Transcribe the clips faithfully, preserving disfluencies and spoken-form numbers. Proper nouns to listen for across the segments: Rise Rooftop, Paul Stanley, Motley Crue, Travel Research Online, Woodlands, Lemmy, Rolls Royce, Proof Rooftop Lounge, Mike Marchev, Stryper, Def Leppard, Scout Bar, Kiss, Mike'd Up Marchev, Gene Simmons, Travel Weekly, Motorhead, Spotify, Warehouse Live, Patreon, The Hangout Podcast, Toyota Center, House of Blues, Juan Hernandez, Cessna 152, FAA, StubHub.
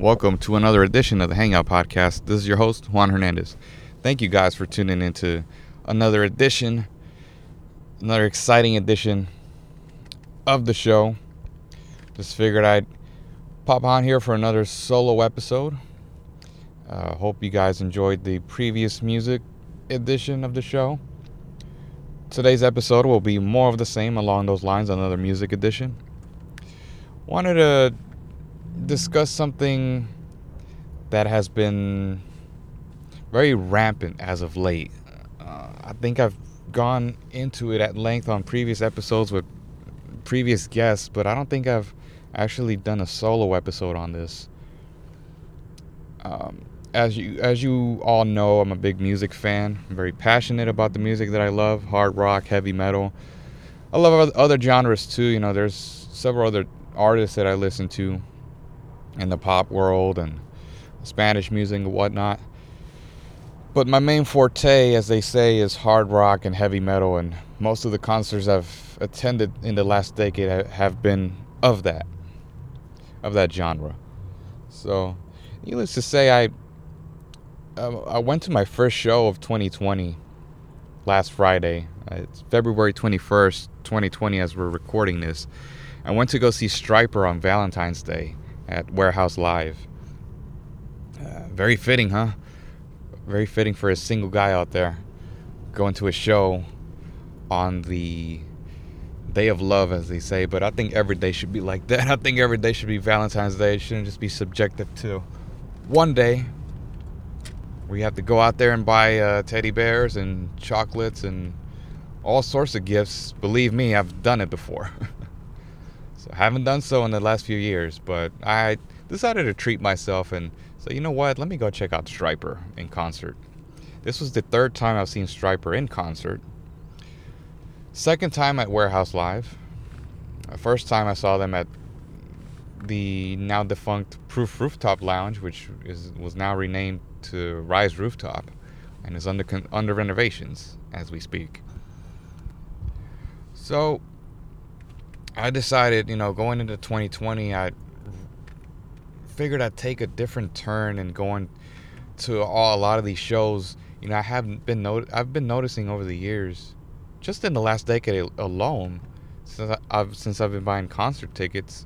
Welcome to another edition of the Hangout Podcast. This is your host, Juan Hernandez. Thank you guys for tuning in to another edition, another exciting edition of the show. Just figured I'd pop on here for another solo episode. Uh, hope you guys enjoyed the previous music edition of the show. Today's episode will be more of the same along those lines, another music edition. Wanted to discuss something that has been very rampant as of late. Uh, I think I've gone into it at length on previous episodes with previous guests, but I don't think I've actually done a solo episode on this. Um, as you as you all know, I'm a big music fan. I'm very passionate about the music that I love, hard rock, heavy metal. I love other genres too. You know, there's several other artists that I listen to in the pop world and Spanish music and whatnot. But my main forte, as they say, is hard rock and heavy metal, and most of the concerts I've attended in the last decade have been of that, of that genre. So, needless to say, I I went to my first show of twenty twenty last Friday. It's February twenty-first, twenty twenty, as we're recording this. I went to go see Stryper on Valentine's Day at Warehouse Live. Uh, very fitting, huh? Very fitting for a single guy out there going to a show on the day of love, as they say. But I think every day should be like that. I think every day should be Valentine's Day. It shouldn't just be subjective to one day. We have to go out there and buy uh, teddy bears and chocolates and all sorts of gifts. Believe me, I've done it before. So I haven't done so in the last few years, but I decided to treat myself and say, you know what, let me go check out Stryper in concert. This was the third time I've seen Stryper in concert. Second time at Warehouse Live. First time I saw them at the now defunct Proof Rooftop Lounge, which is was now renamed to Rise Rooftop and is under under renovations as we speak. So I decided, you know, going into twenty twenty, I figured I'd take a different turn and going to all, a lot of these shows. You know, I haven't been not- I've been noticing over the years, just in the last decade alone, since I've since I've been buying concert tickets,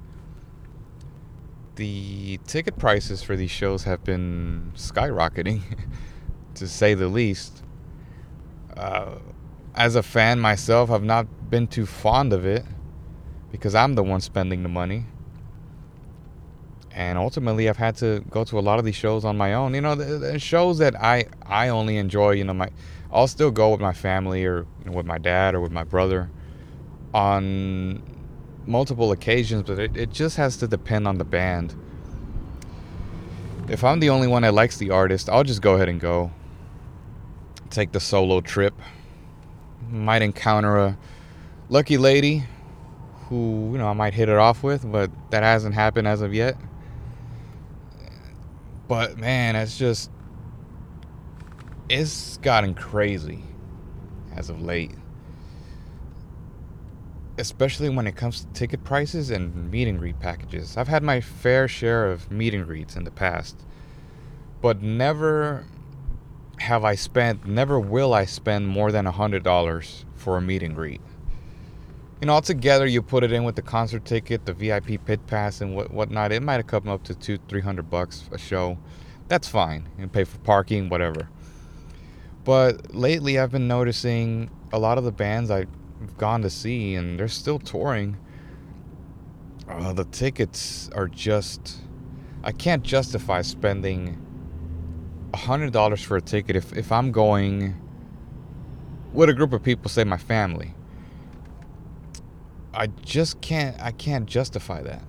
the ticket prices for these shows have been skyrocketing, to say the least. Uh, as a fan myself, I've not been too fond of it, because I'm the one spending the money. And ultimately, I've had to go to a lot of these shows on my own. You know, the, the shows that I, I only enjoy, you know, my I'll still go with my family or you know, with my dad or with my brother on multiple occasions, but it, it just has to depend on the band. If I'm the only one that likes the artist, I'll just go ahead and go. Take the solo trip. Might encounter a lucky lady who, you know, I might hit it off with, but that hasn't happened as of yet. But, man, it's just, it's gotten crazy as of late. Especially when it comes to ticket prices and meet and greet packages. I've had my fair share of meet and greets in the past, but never have I spent, never will I spend more than one hundred dollars for a meet and greet. You know, altogether, you put it in with the concert ticket, the V I P pit pass, and what whatnot. It might have come up to two, three hundred bucks a show. That's fine. You pay for parking, whatever. But lately, I've been noticing a lot of the bands I've gone to see, and they're still touring. Uh, the tickets are just, I can't justify spending a hundred dollars for a ticket if if I'm going with a group of people, say my family. I just can't, I can't justify that.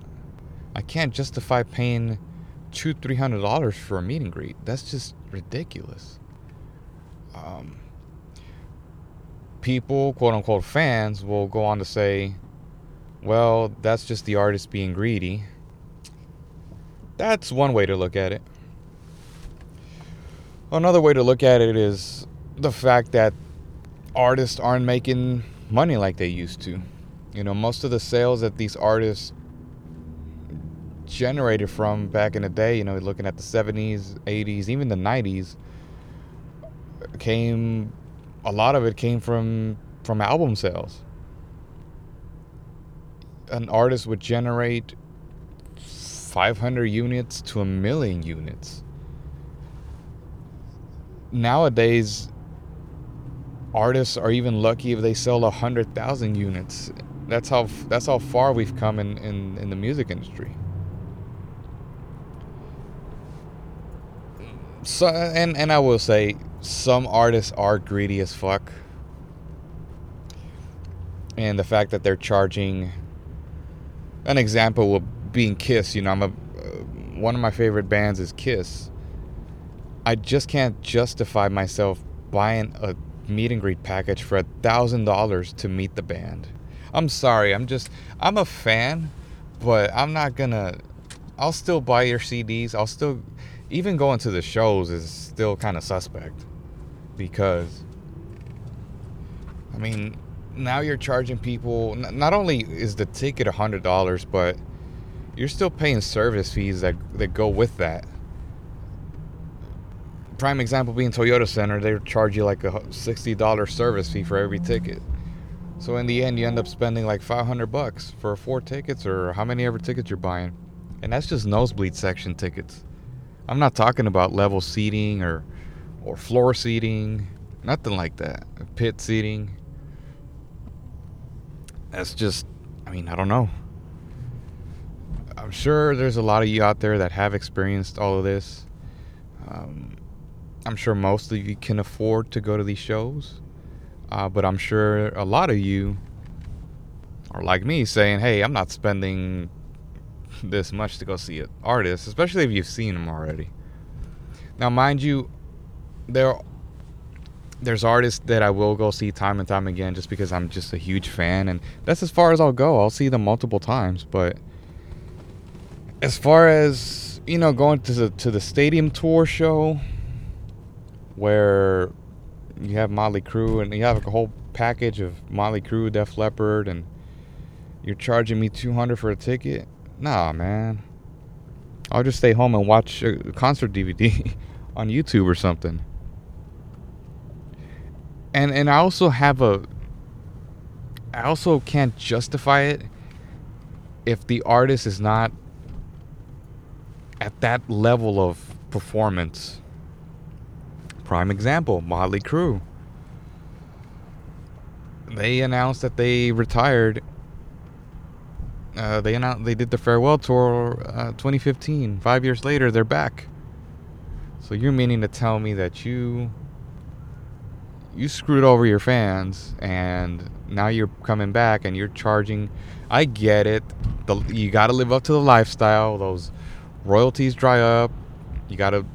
I can't justify paying two, three hundred dollars for a meet and greet. That's just ridiculous. Um, people, quote unquote fans, will go on to say, well, that's just the artist being greedy. That's one way to look at it. Another way to look at it is the fact that artists aren't making money like they used to. You know, most of the sales that these artists generated from back in the day, you know, looking at the seventies, eighties, even the nineties, came, a lot of it came from from album sales. An artist would generate five hundred units to a million units. Nowadays, artists are even lucky if they sell one hundred thousand units. That's how that's how far we've come in, in, in the music industry. So, and, and I will say, some artists are greedy as fuck. And the fact that they're charging... An example would be Kiss. You know, I'm a, uh, one of my favorite bands is Kiss. I just can't justify myself buying a meet and greet package for one thousand dollars to meet the band. I'm sorry, I'm just, I'm a fan, but I'm not gonna, I'll still buy your C Ds. I'll still, even going to the shows is still kind of suspect, because, I mean, now you're charging people, not only is the ticket one hundred dollars, but you're still paying service fees that, that go with that. Prime example being Toyota Center, they charge you like a sixty dollars service fee for every ticket. So in the end, you end up spending like five hundred bucks for four tickets or how many ever tickets you're buying. And that's just nosebleed section tickets. I'm not talking about level seating or or floor seating, nothing like that. Pit seating. That's just, I mean, I don't know. I'm sure there's a lot of you out there that have experienced all of this. Um, I'm sure most of you can afford to go to these shows. Uh, but I'm sure a lot of you are like me, saying, hey, I'm not spending this much to go see an artist, especially if you've seen them already. Now, mind you, there there's artists that I will go see time and time again just because I'm just a huge fan, and that's as far as I'll go. I'll see them multiple times. But as far as, you know, going to the, to the stadium tour show where... You have Motley Crue, and you have a whole package of Motley Crue, Def Leppard, and you're charging me two hundred dollars for a ticket? Nah, man. I'll just stay home and watch a concert D V D on YouTube or something. And and I also have a... I also can't justify it if the artist is not at that level of performance. Prime example, Motley Crue. They announced that they retired. Uh, they announced they did the farewell tour, uh, twenty fifteen. Five years later, they're back. So you're meaning to tell me that you you screwed over your fans, and now you're coming back and you're charging? I get it. The, you got to live up to the lifestyle. Those royalties dry up. You got to.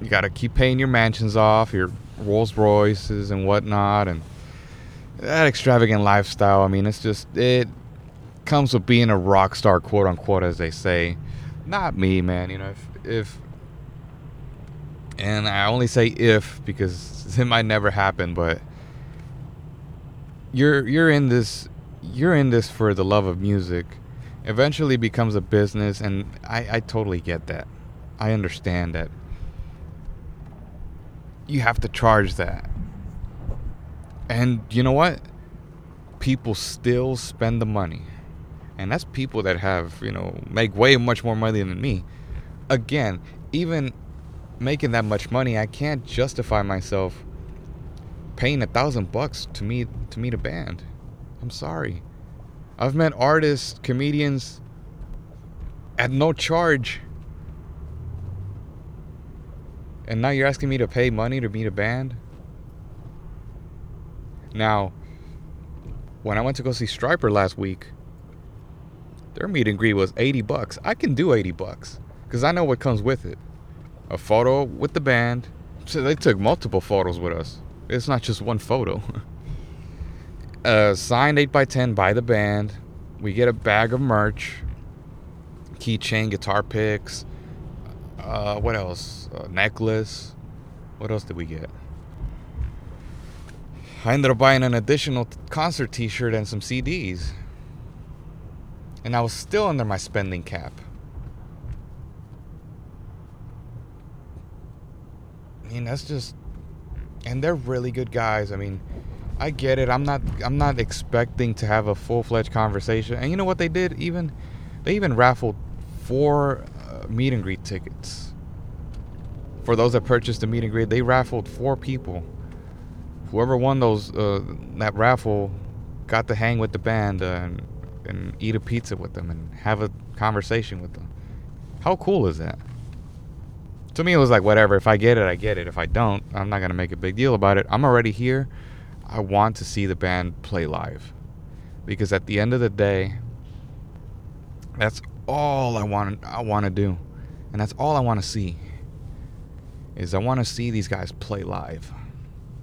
You got to keep paying your mansions off, your Rolls Royces and whatnot, and that extravagant lifestyle. I mean, it's just, it comes with being a rock star, quote unquote, as they say. Not me, man. You know, if, if and I only say if because it might never happen, but you're, you're in this, you're in this for the love of music. Eventually becomes a business, and I, I totally get that. I understand that. You have to charge that. And you know what? People still spend the money. And that's people that have, you know, make way much more money than me. Again, even making that much money, I can't justify myself paying a thousand bucks to meet to meet a band. I'm sorry. I've met artists, comedians at no charge. And now you're asking me to pay money to meet a band? Now, when I went to go see Stryper last week, their meet and greet was eighty bucks. I can do eighty bucks because I know what comes with it. A photo with the band. So they took multiple photos with us. It's not just one photo. A signed eight by ten by the band. We get a bag of merch. Keychain, guitar picks. Uh, what else? A necklace. What else did we get? I ended up buying an additional t- concert t-shirt and some C Ds. And I was still under my spending cap. I mean, that's just, and they're really good guys. I mean, I get it. I'm not, I'm not expecting to have a full-fledged conversation. And you know what they did? Even, they even raffled four uh, meet and greet tickets. For those that purchased the meet and greet, they raffled four people. Whoever won those, uh, that raffle, got to hang with the band uh, and, and eat a pizza with them and have a conversation with them. How cool is that? To me, it was like, whatever. If I get it, I get it. If I don't, I'm not gonna make a big deal about it. I'm already here. I want to see the band play live, because at the end of the day, that's all I want. I want to do, and that's all I want to see. Is I want to see these guys play live.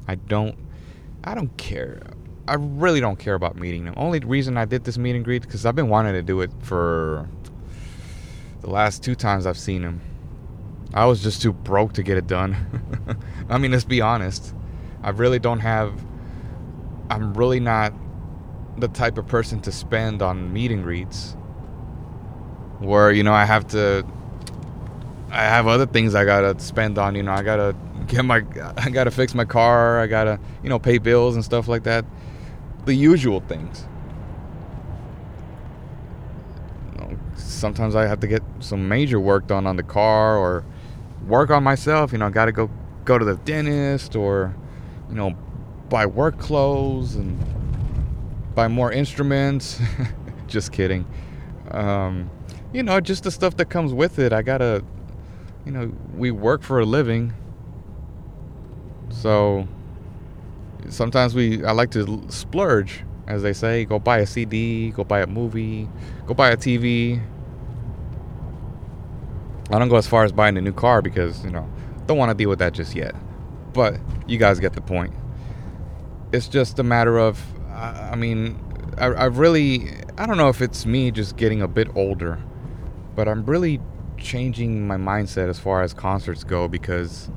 I don't. I don't care. I really don't care about meeting them. Only reason I did this meet and greet because I've been wanting to do it for the last two times I've seen them. I was just too broke to get it done. I mean, let's be honest. I really don't have. I'm really not the type of person to spend on meet and greets, where, you know, I have to. I have other things I gotta spend on. You know, I gotta get my. I gotta fix my car. I gotta, you know, pay bills and stuff like that. The usual things. You know, sometimes I have to get some major work done on the car, or work on myself. You know, I gotta go go to the dentist, or, you know, buy work clothes and buy more instruments. Just kidding. Um, you know, just the stuff that comes with it. I gotta, you know, we work for a living, so sometimes we I like to splurge, as they say. Go buy a C D, go buy a movie, go buy a T V. I don't go as far as buying a new car, because, you know, don't want to deal with that just yet, but you guys get the point. It's just a matter of, uh, I mean, I, I really, I don't know if it's me just getting a bit older, but I'm really changing my mindset as far as concerts go, because,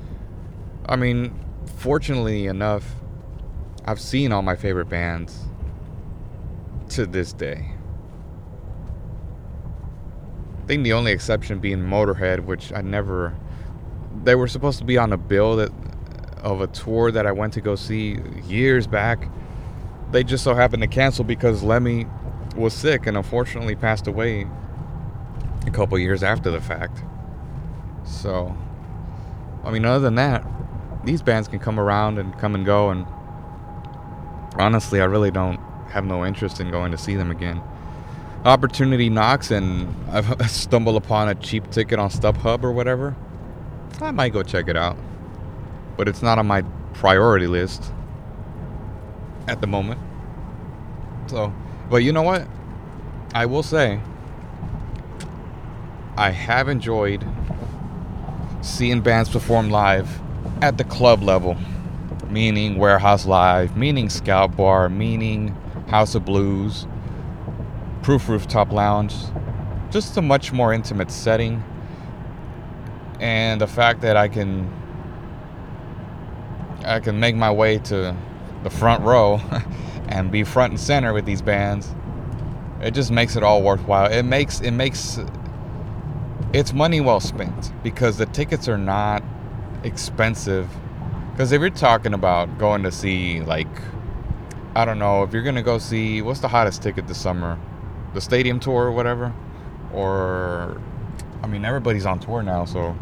I mean, fortunately enough, I've seen all my favorite bands to this day. I think the only exception being Motorhead, which I never, they were supposed to be on a bill that, of a tour that I went to go see years back. They just so happened to cancel because Lemmy was sick and unfortunately passed away a couple years after the fact. So, I mean, other than that, these bands can come around and come and go, and honestly, I really don't have no interest in going to see them again. Opportunity knocks and I stumble upon a cheap ticket on StubHub or whatever. I might go check it out, but it's not on my priority list at the moment. So, but you know what? I will say, I have enjoyed seeing bands perform live at the club level, meaning Warehouse Live, meaning Scout Bar, meaning House of Blues, Proof Rooftop Lounge, just a much more intimate setting. And the fact that I can I can make my way to the front row and be front and center with these bands, it just makes it all worthwhile. It makes it makes it's money well spent, because the tickets are not expensive. Because if you're talking about going to see, like, I don't know, if you're gonna go see, what's the hottest ticket this summer? The stadium tour or whatever? Or, I mean, everybody's on tour now, so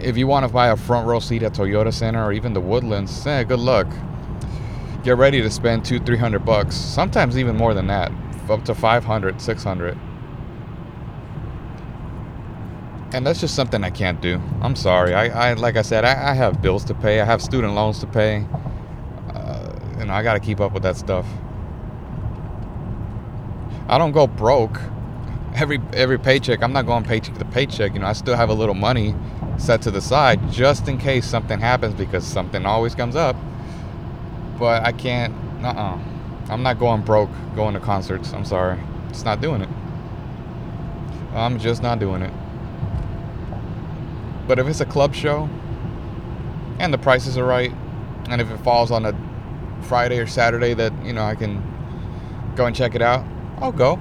if you want to buy a front row seat at Toyota Center or even the Woodlands, eh, good luck. Get ready to spend two, three hundred bucks. Sometimes even more than that, up to five hundred, six hundred. And that's just something I can't do. I'm sorry. I, I like I said, I, I have bills to pay. I have student loans to pay. Uh, and I got to keep up with that stuff. I don't go broke every every paycheck. I'm not going paycheck to paycheck. You know, I still have a little money set to the side just in case something happens, because something always comes up. But I can't, uh-uh. I'm not going broke going to concerts. I'm sorry. It's not doing it. I'm just not doing it. But if it's a club show and the prices are right, and if it falls on a Friday or Saturday that, you know, I can go and check it out, I'll go.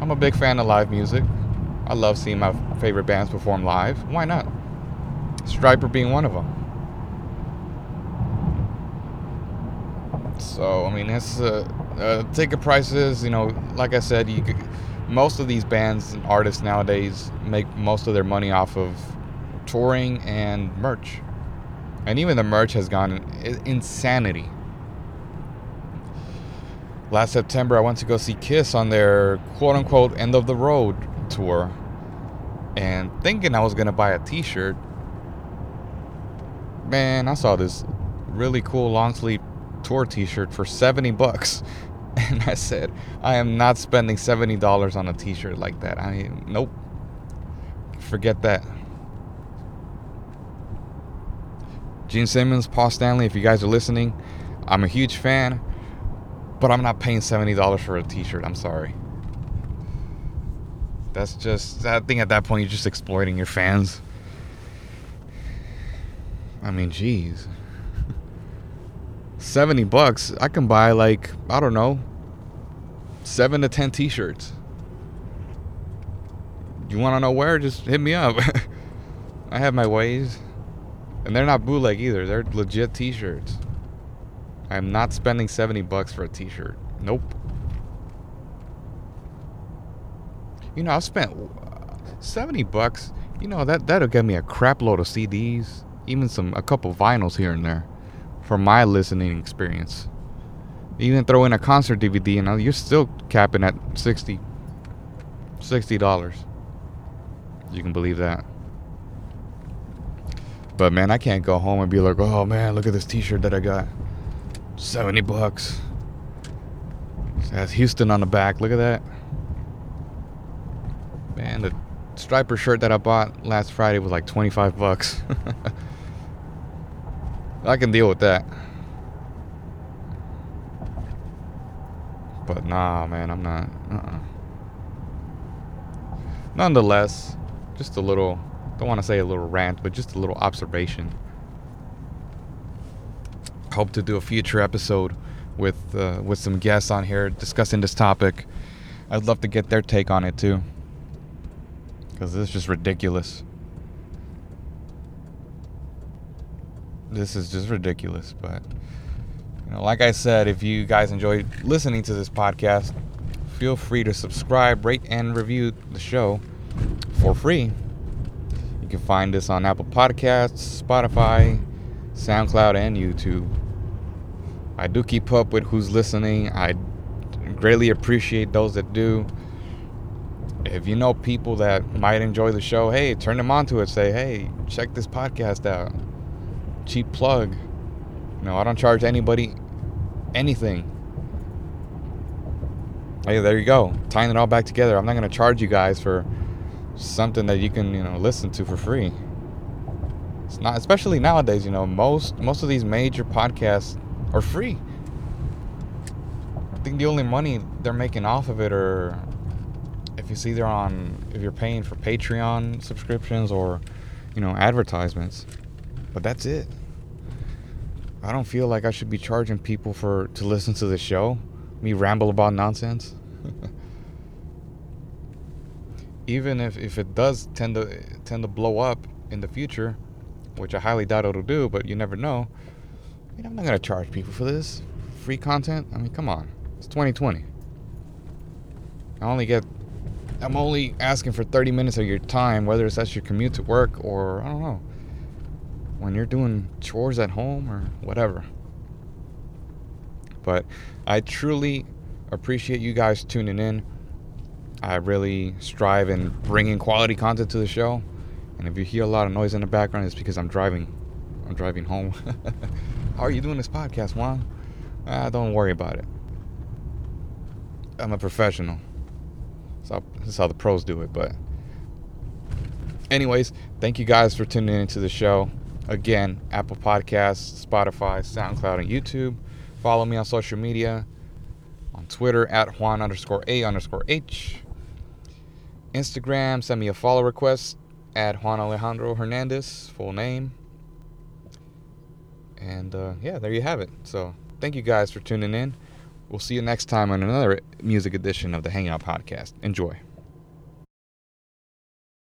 I'm a big fan of live music. I love seeing my favorite bands perform live. Why not? Stryper being one of them. So, I mean, that's uh, uh, ticket prices, you know, like I said, you could, most of these bands and artists nowadays make most of their money off of touring and merch. And even the merch has gone insanity. Last September, I went to go see Kiss on their quote-unquote end of the road tour. And thinking I was going to buy a t-shirt. Man, I saw this really cool long sleeve tour t-shirt for seventy bucks. And I said, I am not spending seventy dollars on a t-shirt like that. I mean, nope. Forget that. Gene Simmons, Paul Stanley, if you guys are listening, I'm a huge fan. But I'm not paying seventy dollars for a t-shirt. I'm sorry. That's just... I think at that point, you're just exploiting your fans. I mean, jeez. seventy bucks. I can buy, like, I don't know, seven to ten t-shirts. You want to know where? Just hit me up. I have my ways. And they're not bootleg either. They're legit t-shirts. I'm not spending seventy bucks for a t-shirt. Nope. You know, I've spent seventy bucks. You know, that, that'll get me a crap load of C Ds. Even some a couple vinyls here and there. For my listening experience. Even throw in a concert D V D and you're still capping at sixty dollars. sixty dollars. You can believe that. But man, I can't go home and be like, oh man, look at this t-shirt that I got. seventy bucks. It has Houston on the back. Look at that. Man, the Stryper shirt that I bought last Friday was like twenty-five bucks. I can deal with that. But nah, man, I'm not. Uh-uh. Nonetheless, just a little, don't want to say a little rant, but just a little observation. Hope to do a future episode with uh, with some guests on here discussing this topic. I'd love to get their take on it too, because this is just ridiculous. This is just ridiculous. But you know, like I said, if you guys enjoyed listening to this podcast, feel free to subscribe, rate, and review the show for free. You can find us on Apple Podcasts, Spotify, SoundCloud, and YouTube. I do keep up with who's listening. I greatly appreciate those that do. If you know people that might enjoy the show, hey, turn them on to it. Say, hey, check this podcast out. Cheap plug. No, I don't charge anybody anything. Hey, there you go. Tying it all back together. I'm not going to charge you guys for something that you can, you know, listen to for free. It's not, especially nowadays, you know, most most of these major podcasts are free. I think the only money they're making off of it are if you see they're on, if you're paying for Patreon subscriptions or, you know, advertisements. But that's it. I don't feel like I should be charging people for to listen to the show. Me ramble about nonsense. Even if, if it does tend to tend to blow up in the future, which I highly doubt it'll do, but you never know. I mean, I'm not going to charge people for this. Free content? I mean, come on. It's twenty twenty. I only get... I'm only asking for thirty minutes of your time, whether it's that's your commute to work or, I don't know, when you're doing chores at home or whatever. But I truly appreciate you guys tuning in. I really strive in bringing quality content to the show. And if you hear a lot of noise in the background, it's because I'm driving. I'm driving home. How are you doing this podcast, Juan? Ah, don't worry about it. I'm a professional. So that's how the pros do it. But anyways, thank you guys for tuning into the show. Again, Apple Podcasts, Spotify, SoundCloud, and YouTube. Follow me on social media. On Twitter, at Juan underscore A underscore H. Instagram, send me a follow request. At Juan Alejandro Hernandez, full name. And uh, yeah, there you have it. So thank you guys for tuning in. We'll see you next time on another music edition of the Hangout Podcast. Enjoy.